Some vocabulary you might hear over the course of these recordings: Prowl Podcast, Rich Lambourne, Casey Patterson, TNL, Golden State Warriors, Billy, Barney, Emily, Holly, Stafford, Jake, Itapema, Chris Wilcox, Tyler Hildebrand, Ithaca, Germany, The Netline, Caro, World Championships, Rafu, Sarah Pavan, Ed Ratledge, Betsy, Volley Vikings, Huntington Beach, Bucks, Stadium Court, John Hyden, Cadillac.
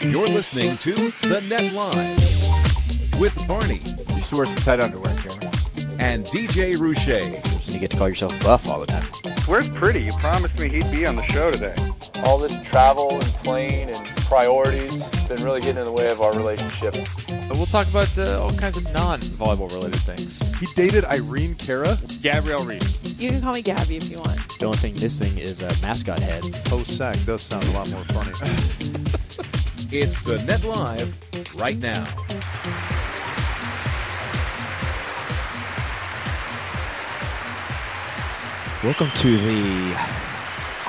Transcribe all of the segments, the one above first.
You're listening to The Netline with Barney. Just wear some tight underwear, Cameron. And DJ Rouche. You get to call yourself Buff all the time. Where's Pretty? You promised me he'd be on the show today. All this travel and plane and priorities has been really getting in the way of our relationship. But we'll talk about all kinds of non-volleyball related things. He dated Irene Cara. Gabrielle Reese. You can call me Gabby if you want. The only thing missing is a mascot head. Post-sack does sound a lot more funny. It's The Net Live right now. Welcome to the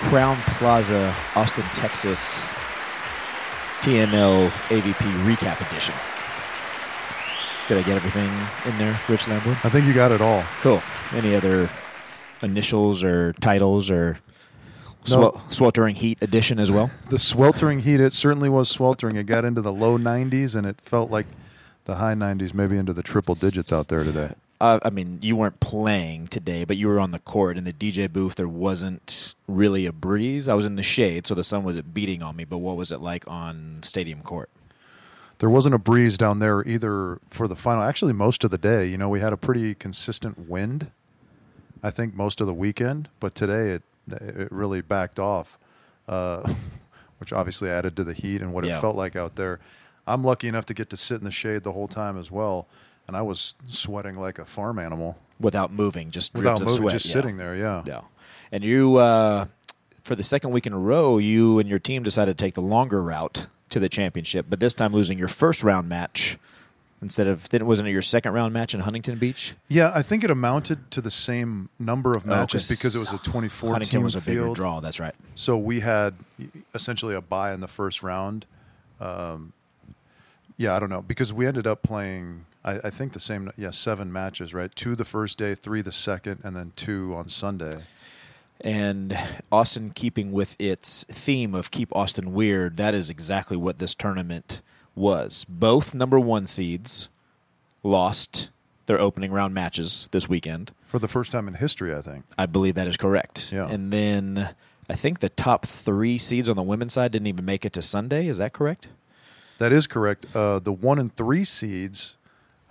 Crown Plaza, Austin, Texas, TNL AVP Recap Edition. Did I get everything in there, Rich Lambourne? I think you got it all. Cool. Any other initials or titles or sweltering heat edition as well? The sweltering heat, it certainly was sweltering. It got into the low 90s, and it felt like the high 90s, maybe into the triple digits out there today. I mean, you weren't playing today, but you were on the court. In the DJ booth, there wasn't really a breeze. I was in the shade, so the sun wasn't beating on me. But what was it like on Stadium Court? There wasn't a breeze down there either for the final. Actually, most of the day, you know, we had a pretty consistent wind, I think, most of the weekend. But today, it really backed off, which obviously added to the heat and what it felt like out there. I'm lucky enough to get to sit in the shade the whole time as well. And I was sweating like a farm animal. Without moving, just drips of sweat. Just sitting there, yeah. And you, for the second week in a row, you and your team decided to take the longer route to the championship, but this time losing your first round match instead of, wasn't it your second round match in Huntington Beach? Yeah, I think it amounted to the same number of matches because it was a 24-team Huntington was a bigger draw, that's right. So we had essentially a bye in the first round. Yeah, I don't know, because we ended up playing... I think the same, 7 matches, right? 2 the first day, 3 the second, and then 2 on Sunday. And Austin, keeping with its theme of keep Austin weird, that is exactly what this tournament was. Both number 1 seeds lost their opening round matches this weekend. For the first time in history, I think. I believe that is correct. Yeah. And then I think the top 3 seeds on the women's side didn't even make it to Sunday. Is that correct? That is correct. The 1 and 3 seeds...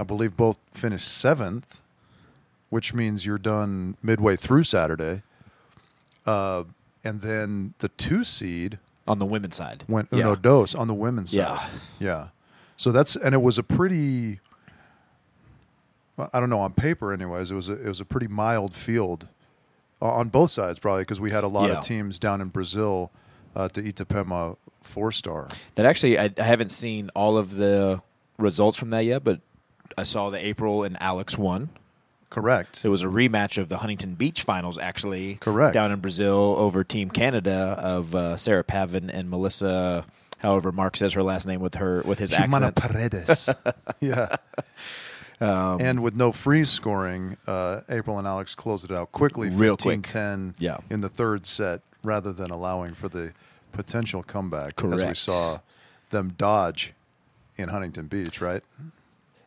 I believe both finished 7th, which means you're done midway through Saturday. And then the 2 seed... On the women's side. Went uno dos on the women's side. Yeah. So that's... And it was a pretty... Well, I don't know, on paper anyways, it was a pretty mild field on both sides probably because we had a lot of teams down in Brazil at the Itapema 4-star. That actually... I haven't seen all of the results from that yet, but... I saw that April and Alex won. Correct. It was a rematch of the Huntington Beach finals, actually. Correct. Down in Brazil over Team Canada of Sarah Pavan and Melissa, however Mark says her last name with his Humana accent. Humana Paredes. Yeah. And with no freeze scoring, April and Alex closed it out quickly, 15-10 in the third set, rather than allowing for the potential comeback. Correct. As we saw them dodge in Huntington Beach, right?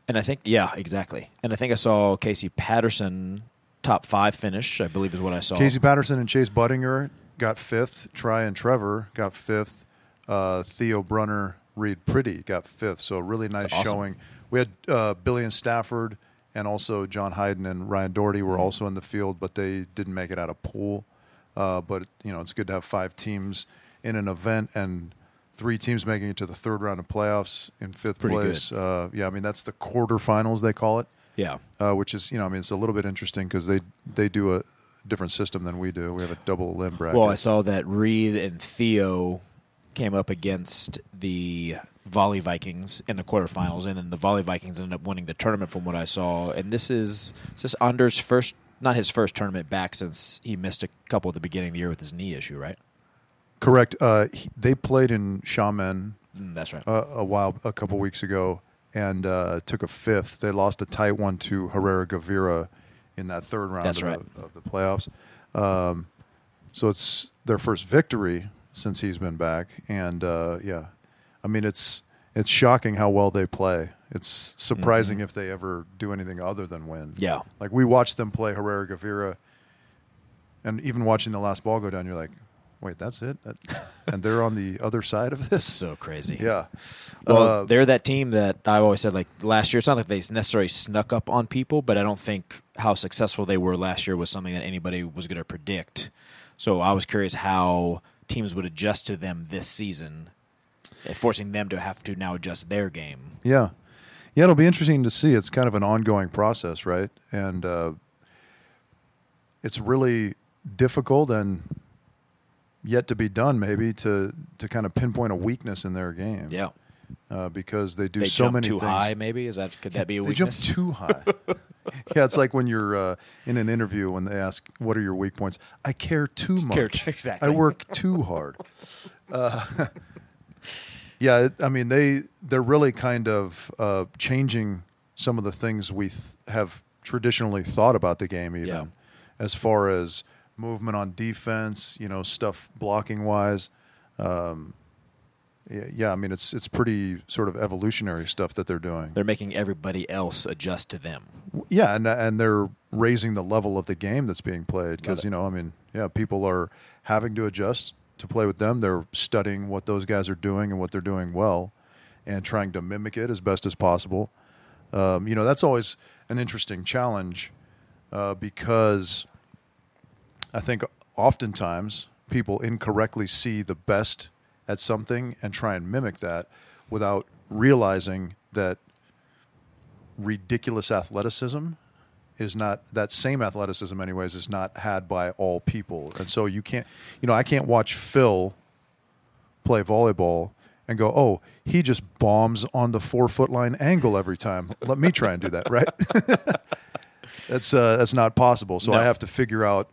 And I think, exactly. And I think I saw Casey Patterson top 5 finish, I believe is what I saw. Casey Patterson and Chase Budinger got 5th. Try and Trevor got 5th. Theo Brunner, Reed Pretty got 5th. So a really nice showing. We had Billy and Stafford and also John Hyden and Ryan Doherty were also in the field, but they didn't make it out of pool. But, you know, it's good to have 5 teams in an event and 3 teams making it to the third round of playoffs in 5th place. I mean, that's the quarterfinals, they call it. Yeah. Which is, you know, I mean, it's a little bit interesting because they do a different system than we do. We have a double limb bracket. Well, I saw that Reed and Theo came up against the Volley Vikings in the quarterfinals, and then the Volley Vikings ended up winning the tournament from what I saw. And this is Anders' first not his first tournament back since he missed a couple at the beginning of the year with his knee issue, right? Correct. They played in Xiamen. That's right. A couple weeks ago, and took a fifth. They lost a tight one to Herrera Gavira in that third round of the playoffs. So it's their first victory since he's been back, and I mean it's shocking how well they play. It's surprising if they ever do anything other than win. Yeah, like we watched them play Herrera Gavira, and even watching the last ball go down, you're like, wait, that's it? And they're on the other side of this? So crazy. Yeah. Well, they're that team that I always said, like, last year, it's not like they necessarily snuck up on people, but I don't think how successful they were last year was something that anybody was going to predict. So I was curious how teams would adjust to them this season, forcing them to have to now adjust their game. Yeah. Yeah, it'll be interesting to see. It's kind of an ongoing process, right? And it's really difficult and yet to be done, maybe, to kind of pinpoint a weakness in their game. Yeah, because they do so many things. They jump too high, maybe? Could that be a weakness? They jump too high. Yeah, it's like when you're in an interview when they ask, what are your weak points? I care too much. Exactly. I work too hard. Yeah, I mean, they're really kind of changing some of the things we have traditionally thought about the game, even, as far as movement on defense, you know, stuff blocking wise. I mean, it's pretty sort of evolutionary stuff that they're doing. They're making everybody else adjust to them. Yeah, and they're raising the level of the game that's being played because, you know, I mean, yeah, people are having to adjust to play with them. They're studying what those guys are doing and what they're doing well and trying to mimic it as best as possible. You know, that's always an interesting challenge because I think oftentimes people incorrectly see the best at something and try and mimic that without realizing that ridiculous athleticism is not that same athleticism anyways is not had by all people. And so you can't, you know, I can't watch Phil play volleyball and go, oh, he just bombs on the 4-foot line angle every time. Let me try and do that, right? That's not possible. So I have to figure out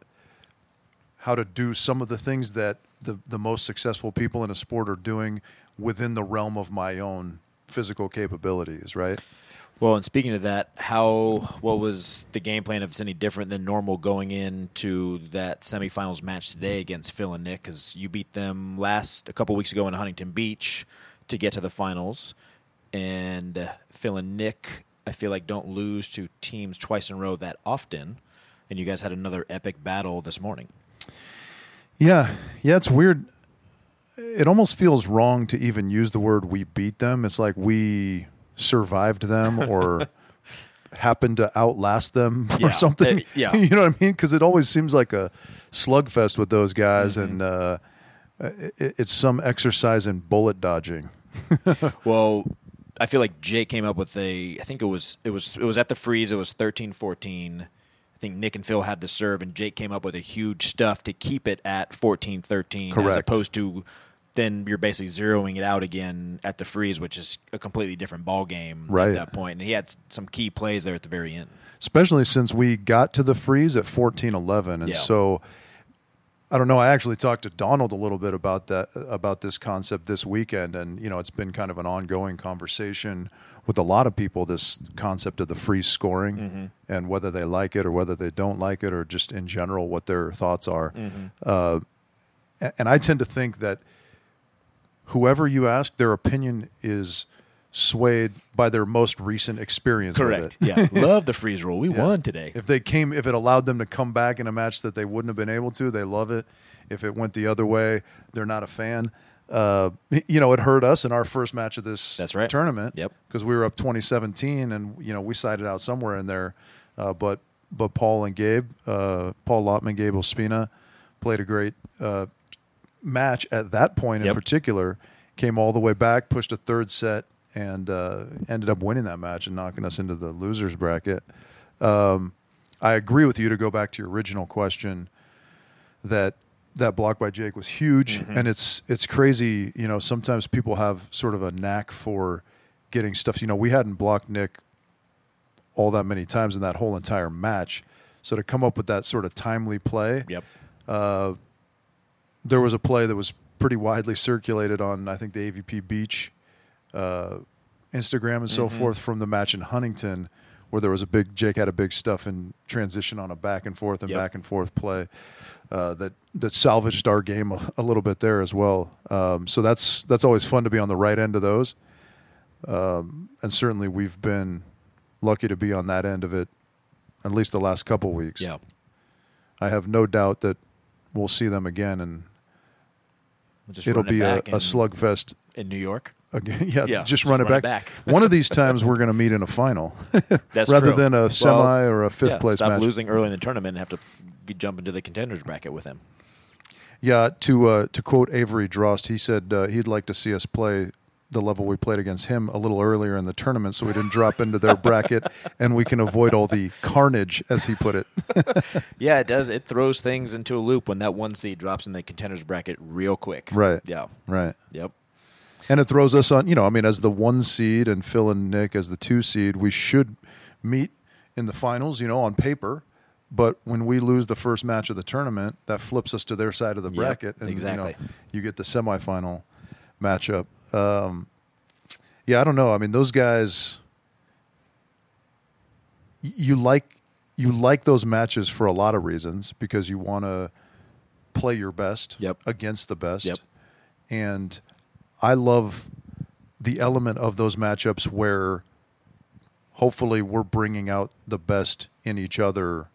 how to do some of the things that the most successful people in a sport are doing within the realm of my own physical capabilities, right? Well, and speaking of that, what was the game plan, if it's any different than normal, going into that semifinals match today against Phil and Nick? Because you beat them a couple weeks ago in Huntington Beach to get to the finals. And Phil and Nick, I feel like, don't lose to teams twice in a row that often. And you guys had another epic battle this morning. Yeah, it's weird. It almost feels wrong to even use the word we beat them. It's like we survived them or happened to outlast them or something. You know what I mean? Because it always seems like a slugfest with those guys, and it's some exercise in bullet dodging. Well, I feel like Jake came up with I think it was at the freeze. It was 13-14. I think Nick and Phil had the serve, and Jake came up with a huge stuff to keep it at 14-13, as opposed to then you're basically zeroing it out again at the freeze, which is a completely different ball game at that point. And he had some key plays there at the very end. Especially since we got to the freeze at 14-11. And so, I don't know, I actually talked to Donald a little bit about this concept this weekend, and you know, it's been kind of an ongoing conversation with a lot of people, this concept of the free scoring and whether they like it or whether they don't like it, or just in general what their thoughts are. And I tend to think that whoever you ask, their opinion is swayed by their most recent experience with it. Yeah, love the freeze roll. We won today. If it allowed them to come back in a match that they wouldn't have been able to, they love it. If it went the other way, they're not a fan. You know, it hurt us in our first match of this tournament because we were up 20-17, and you know, we sided out somewhere in there. But Paul and Gabe, Paul Lottman, Gabe Ospina, played a great match at that point in particular. Came all the way back, pushed a third set, and ended up winning that match and knocking us into the losers bracket. I agree with you, to go back to your original question, that block by Jake was huge, and it's crazy. You know, sometimes people have sort of a knack for getting stuff. You know, we hadn't blocked Nick all that many times in that whole entire match, So to come up with that sort of timely play, there was a play that was pretty widely circulated on, I think, the AVP Beach Instagram and so forth from the match in Huntington, where there was a big, Jake had a big stuff in transition on a back and forth and back and forth play that salvaged our game a little bit there as well. So that's always fun to be on the right end of those. And certainly we've been lucky to be on that end of it, at least the last couple weeks. Yeah. I have no doubt that we'll see them again, and it'll be a slugfest. In New York? Again, just run it back. One of these times we're going to meet in a final rather than a semi or a fifth-place match. Stop losing early in the tournament and have to jump into the contenders bracket with him. Yeah, to quote Avery Drost, he said he'd like to see us play the level we played against him a little earlier in the tournament so we didn't drop into their bracket and we can avoid all the carnage, as he put it. Yeah, it does. It throws things into a loop when that one seed drops in the contenders bracket real quick. Right. Yeah. Right. Yep. And it throws us on, as the one seed and Phil and Nick as the two seed, we should meet in the finals, on paper. But when we lose the first match of the tournament, that flips us to their side of the bracket. And, exactly. You get the semifinal matchup. I don't know. I mean, those guys, you like those matches for a lot of reasons because you want to play your best against the best. Yep. And I love the element of those matchups where hopefully we're bringing out the best in each other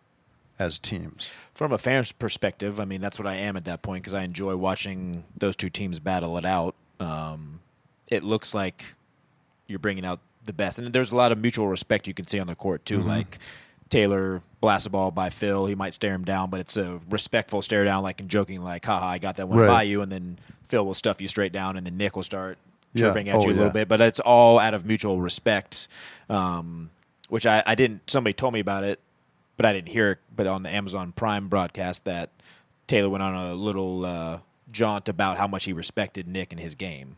as teams. From a fan's perspective, I mean, that's what I am at that point because I enjoy watching those two teams battle it out. It looks like you're bringing out the best. And there's a lot of mutual respect you can see on the court, too. Mm-hmm. Like Taylor blasts a ball by Phil. He might stare him down, but it's a respectful stare down, like and joking, like, haha, I got that one by you. And then Phil will stuff you straight down, and then Nick will start chirping at you a little bit. But it's all out of mutual respect, which I didn't – somebody told me about it, but I didn't hear it. But on the Amazon Prime broadcast that Taylor went on a little jaunt about how much he respected Nick and his game.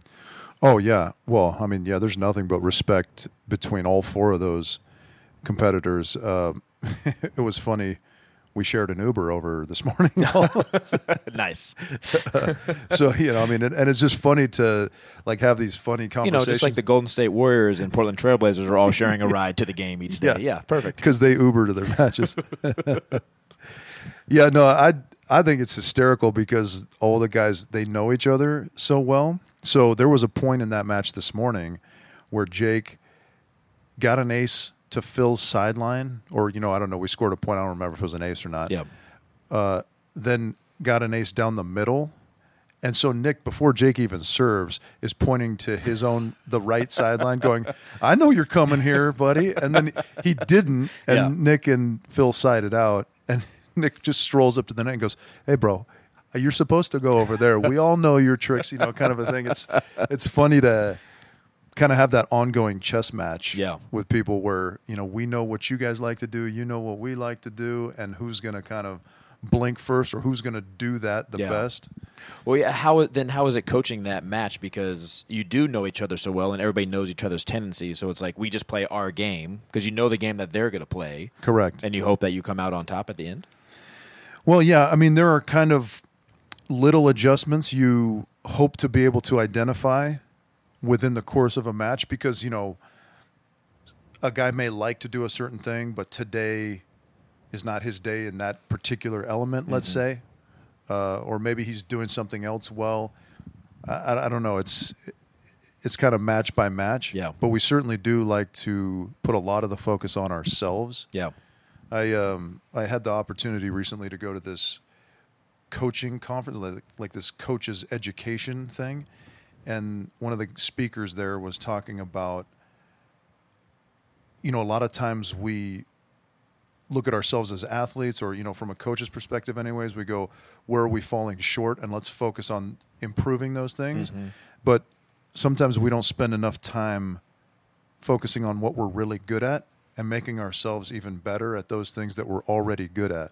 Oh, yeah. Well, I mean, there's nothing but respect between all four of those competitors. It was funny. We shared an Uber over this morning. Nice. And it's just funny to, like, have these funny conversations. Just like the Golden State Warriors and Portland Trailblazers are all sharing a ride to the game each day. Yeah, perfect. Because they Uber to their matches. I think it's hysterical because all the guys, they know each other so well. So there was a point in that match this morning where Jake got an ace to Phil's sideline, or, I don't know, we scored a point. I don't remember if it was an ace or not. Yep. Then got an ace down the middle. And so Nick, before Jake even serves, is pointing to his own, the right sideline going, I know you're coming here, buddy. And then he didn't, and Nick and Phil sided out. And Nick just strolls up to the net and goes, hey, bro. You're supposed to go over there. We all know your tricks, kind of a thing. It's funny to kind of have that ongoing chess match with people where, we know what you guys like to do, you know what we like to do, and who's going to kind of blink first or who's going to do that the best. Well, how is it coaching that match? Because you do know each other so well and everybody knows each other's tendencies. So it's like we just play our game because you know the game that they're going to play. Correct. And you hope that you come out on top at the end. Well, yeah. I mean, there are kind of little adjustments you hope to be able to identify within the course of a match because, a guy may like to do a certain thing, but today is not his day in that particular element, let's say. Or maybe he's doing something else well. I don't know. It's kind of match by match. Yeah. But we certainly do like to put a lot of the focus on ourselves. Yeah. I had the opportunity recently to go to this coaching conference, like this coaches education thing, and one of the speakers there was talking about a lot of times we look at ourselves as athletes, or from a coach's perspective anyways, we go, where are we falling short, and let's focus on improving those things. But sometimes we don't spend enough time focusing on what we're really good at and making ourselves even better at those things that we're already good at.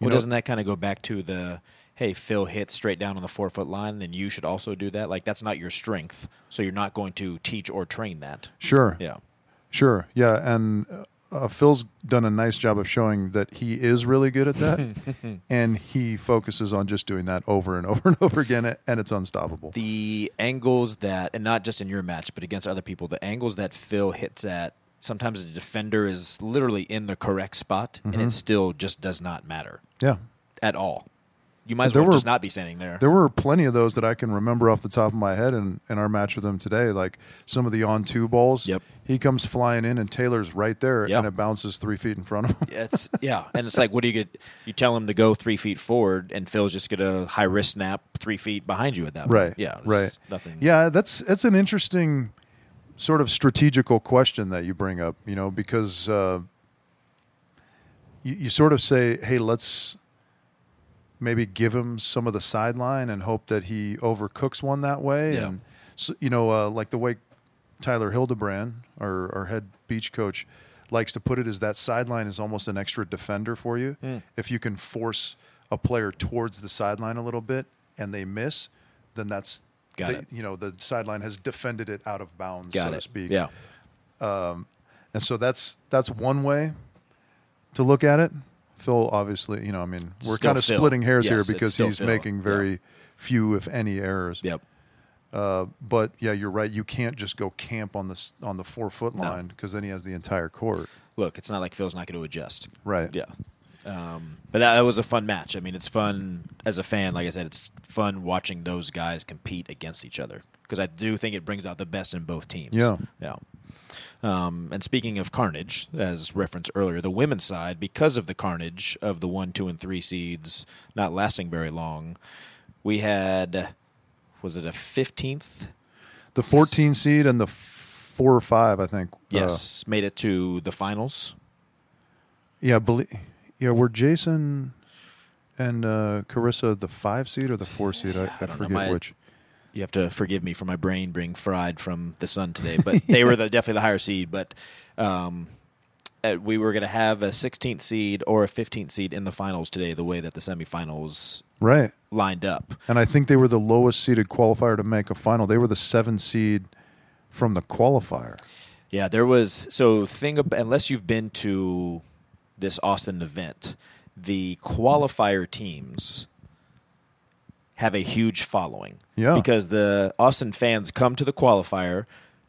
Well, doesn't that kind of go back to the, hey, Phil hits straight down on the 4-foot line, then you should also do that? Like, that's not your strength, so you're not going to teach or train that. Sure. Yeah. Sure. Yeah, and Phil's done a nice job of showing that he is really good at that, and he focuses on just doing that over and over and over again, and it's unstoppable. The angles that, and not just in your match, but against other people, the angles that Phil hits at, sometimes the defender is literally in the correct spot, mm-hmm. and it still just does not matter. Yeah, at all. You might as well just not be standing there. There were plenty of those that I can remember off the top of my head in our match with him today. Like some of the on-two balls. Yep. He comes flying in and Taylor's right there, yep. and it bounces 3 feet in front of him. And it's like, what do you get? You tell him to go 3 feet forward, and Phil's just going to high wrist snap 3 feet behind you at that point. Yeah, right. Nothing. Yeah, that's an interesting sort of strategical question that you bring up, you know, because you sort of say, hey, let's maybe give him some of the sideline and hope that he overcooks one that way. Yeah. And, so, you know, like the way Tyler Hildebrand, our head beach coach, likes to put it is that sideline is almost an extra defender for you. Mm. If you can force a player towards the sideline a little bit and they miss, then that's, you know, the sideline has defended it out of bounds, so to speak. Yeah. And so that's one way to look at it. Phil, obviously, you know, I mean, we're kind of splitting hairs here because he's making very few, if any, errors. Yep. But, yeah, you're right. You can't just go camp on the 4 foot line because then he has the entire court. Look, it's not like Phil's not going to adjust. Right. Yeah. But that was a fun match. I mean, it's fun as a fan. Like I said, it's fun watching those guys compete against each other because I do think it brings out the best in both teams. Yeah. Yeah. And speaking of carnage, as referenced earlier, the women's side, because of the carnage of the 1, 2, and 3 seeds not lasting very long, we had, was it a 15th? The 14 seed and the 4 or 5, I think. Yes, made it to the finals. Yeah, were Jason and Carissa the 5 seed or the 4 seed? I forget which. You have to forgive me for my brain being fried from the sun today, but they were definitely the higher seed. But we were going to have a 16th seed or a 15th seed in the finals today, the way that the semifinals lined up. And I think they were the lowest seeded qualifier to make a final. They were the 7 seed from the qualifier. Yeah, there was unless you've been to this Austin event, the qualifier teams have a huge following because the Austin fans come to the qualifier.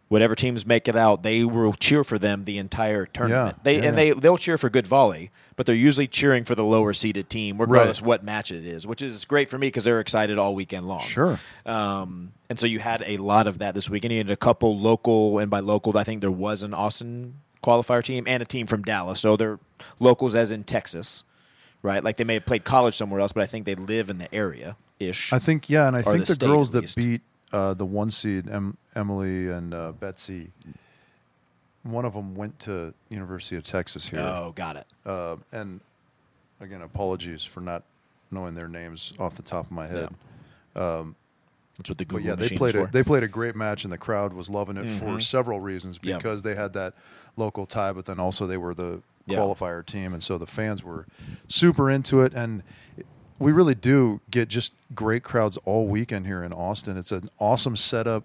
Whatever teams make it out, they will cheer for them the entire tournament. They'll cheer for good volley, but they're usually cheering for the lower-seeded team, regardless what match it is, which is great for me because they're excited all weekend long. Sure. And so you had a lot of that this weekend. You had a couple local, and by local, I think there was an Austin qualifier team and a team from Dallas. So they're locals as in Texas, right? Like they may have played college somewhere else, but I think they live in the area. Ish. I think, yeah, and I think the girls that beat the 1 seed, Emily and Betsy, one of them went to University of Texas here. Oh, got it. And, again, apologies for not knowing their names off the top of my head. Yeah. That's what the Google machine is for. They played a great match, and the crowd was loving it for several reasons because they had that local tie, but then also they were the qualifier team, and so the fans were super into it, and we really do get just great crowds all weekend here in Austin. It's an awesome setup.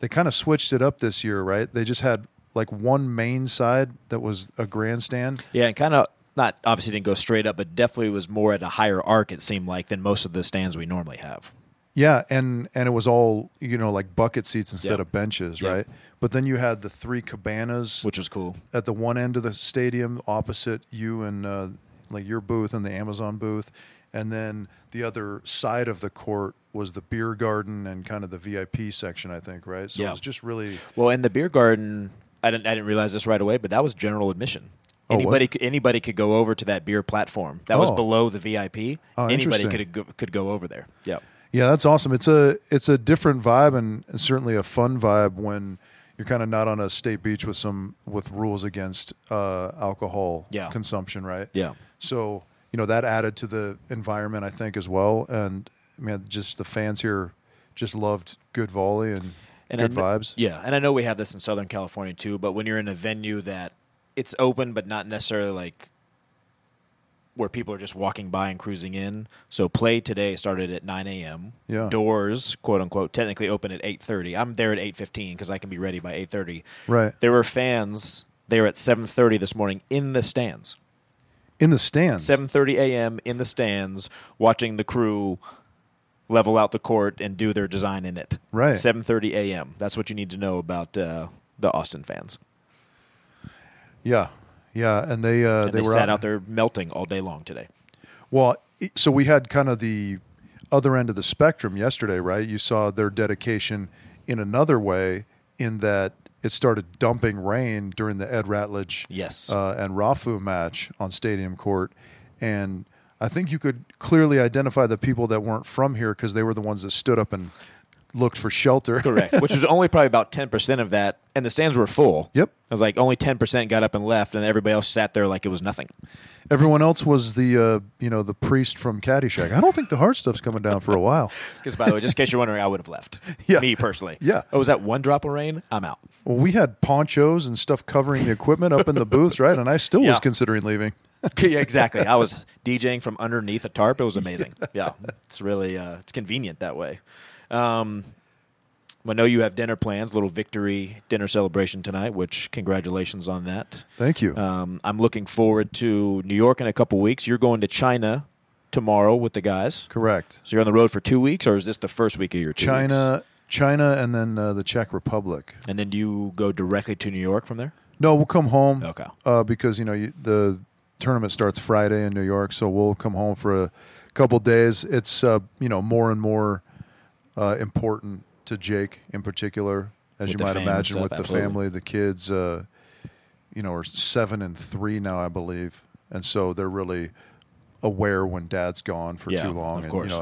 They kind of switched it up this year, right? They just had like one main side that was a grandstand. Yeah, and kind of not obviously didn't go straight up, but definitely was more at a higher arc, it seemed like, than most of the stands we normally have. Yeah, and it was all, you know, like bucket seats instead of benches, right? But then you had the 3 cabanas. Which was cool. At the one end of the stadium, opposite you and like your booth and the Amazon booth. And then the other side of the court was the beer garden and kind of the VIP section, I think, right? So it was just really well. And the beer garden, I didn't realize this right away, but that was general admission. Oh, anybody could go over to that beer platform. That was below the VIP. Oh, anybody could go over there. Yeah, yeah, that's awesome. It's a different vibe and certainly a fun vibe when you're kind of not on a state beach with rules against alcohol consumption, right? Yeah, so. You know, that added to the environment, I think, as well. And, man, just the fans here just loved good volley and good vibes. Yeah, and I know we have this in Southern California, too, but when you're in a venue that it's open but not necessarily, like, where people are just walking by and cruising in. So play today started at 9 a.m. Yeah. Doors, quote unquote, technically open at 8:30. I'm there at 8:15 because I can be ready by 8:30. Right. There were fans They are at 7:30 this morning in the stands. In the stands? 7:30 a.m. in the stands, watching the crew level out the court and do their design in it. Right. 7:30 a.m. That's what you need to know about the Austin fans. Yeah. Yeah, and they were sat out there melting all day long today. Well, so we had kind of the other end of the spectrum yesterday, right? You saw their dedication in another way in that it started dumping rain during the Ed Ratledge and Rafu match on Stadium Court. And I think you could clearly identify the people that weren't from here because they were the ones that stood up and looked for shelter. Correct, which was only probably about 10% of that. And the stands were full. Yep. It was like only 10% got up and left, and everybody else sat there like it was nothing. Everyone else was the priest from Caddyshack. I don't think the hard stuff's coming down for a while. Because, by the way, just in case you're wondering, I would have left. Yeah. Me, personally. Yeah. Oh, was that one drop of rain? I'm out. Well, we had ponchos and stuff covering the equipment up in the booths, right? And I still was considering leaving. Yeah, exactly. I was DJing from underneath a tarp. It was amazing. Yeah. It's really it's convenient that way. I know you have dinner plans, little victory dinner celebration tonight, which congratulations on that. Thank you. I'm looking forward to New York in a couple weeks. You're going to China tomorrow with the guys. Correct. So you're on the road for 2 weeks, or is this the first week of your two weeks? China, and then the Czech Republic. And then do you go directly to New York from there? No, we'll come home. Okay. Because, the tournament starts Friday in New York, so we'll come home for a couple days. It's, more and more important to Jake in particular, as with you might imagine, stuff, with absolutely. The family, the kids, are 7 and 3 now, I believe. And so they're really aware when dad's gone for too long. Of course.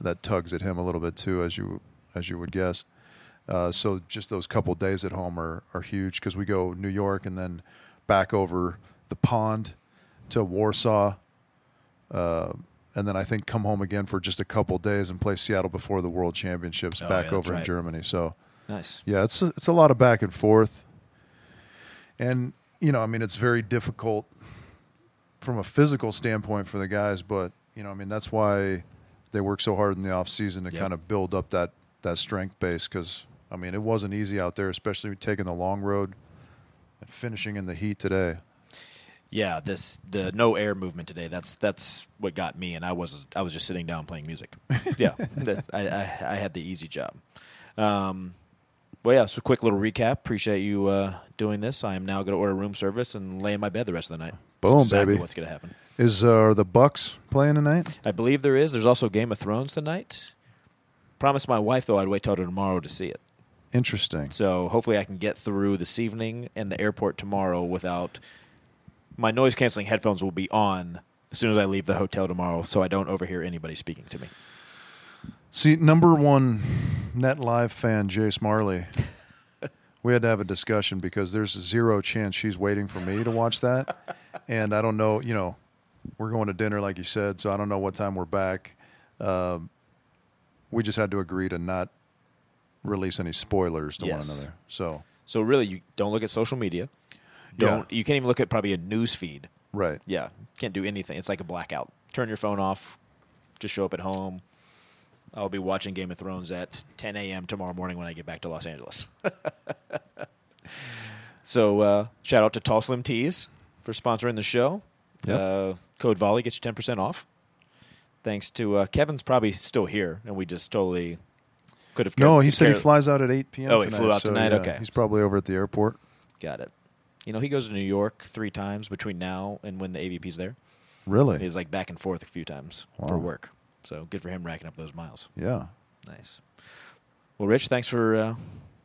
That tugs at him a little bit too, as you would guess. So just those couple days at home are huge because we go New York and then back over the pond to Warsaw, and then I think come home again for just a couple days and play Seattle before the World Championships over in Germany. So nice. Yeah, it's a lot of back and forth. And, it's very difficult from a physical standpoint for the guys, but, that's why they work so hard in the off season to kind of build up that strength base because, it wasn't easy out there, especially taking the long road and finishing in the heat today. Yeah, the no air movement today. That's what got me, and I was just sitting down playing music. Yeah, I had the easy job. So quick little recap. Appreciate you doing this. I am now going to order room service and lay in my bed the rest of the night. Boom, that's exactly baby. What's going to happen? Is are the Bucks playing tonight? I believe there is. There's also Game of Thrones tonight. Promised my wife though I'd wait till tomorrow to see it. Interesting. So hopefully I can get through this evening and the airport tomorrow without. My noise-canceling headphones will be on as soon as I leave the hotel tomorrow so I don't overhear anybody speaking to me. See, number one Net Live fan, Jace Marley, we had to have a discussion because there's a 0% chance she's waiting for me to watch that. And I don't know, we're going to dinner like you said, so I don't know what time we're back. We just had to agree to not release any spoilers to one another. So really, you don't look at social media. You can't even look at probably a news feed. Right. Yeah. Can't do anything. It's like a blackout. Turn your phone off. Just show up at home. I'll be watching Game of Thrones at 10 a.m. tomorrow morning when I get back to Los Angeles. So shout out to Tall Slim Tees for sponsoring the show. Yep. Code Volley gets you 10% off. Thanks to Kevin's probably still here, and we just totally could have. No, he said he flies out at 8 p.m. tonight. Oh, he flew out tonight? Yeah, okay. He's probably over at the airport. Got it. He goes to New York 3 times between now and when the AVP's there. Really? He's like back and forth a few times for work. So good for him racking up those miles. Yeah. Nice. Well, Rich, thanks for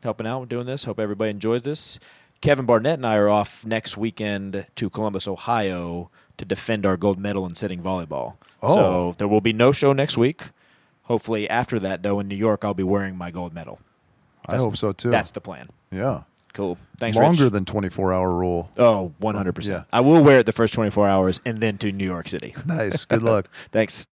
helping out and doing this. Hope everybody enjoys this. Kevin Barnett and I are off next weekend to Columbus, Ohio to defend our gold medal in sitting volleyball. Oh. So there will be no show next week. Hopefully after that, though, in New York, I'll be wearing my gold medal. I hope so, too. That's the plan. Yeah. Cool. Thanks, Rich. Longer than 24-hour rule. Oh, 100%. Yeah. I will wear it the first 24 hours and then to New York City. Nice. Good luck. Thanks.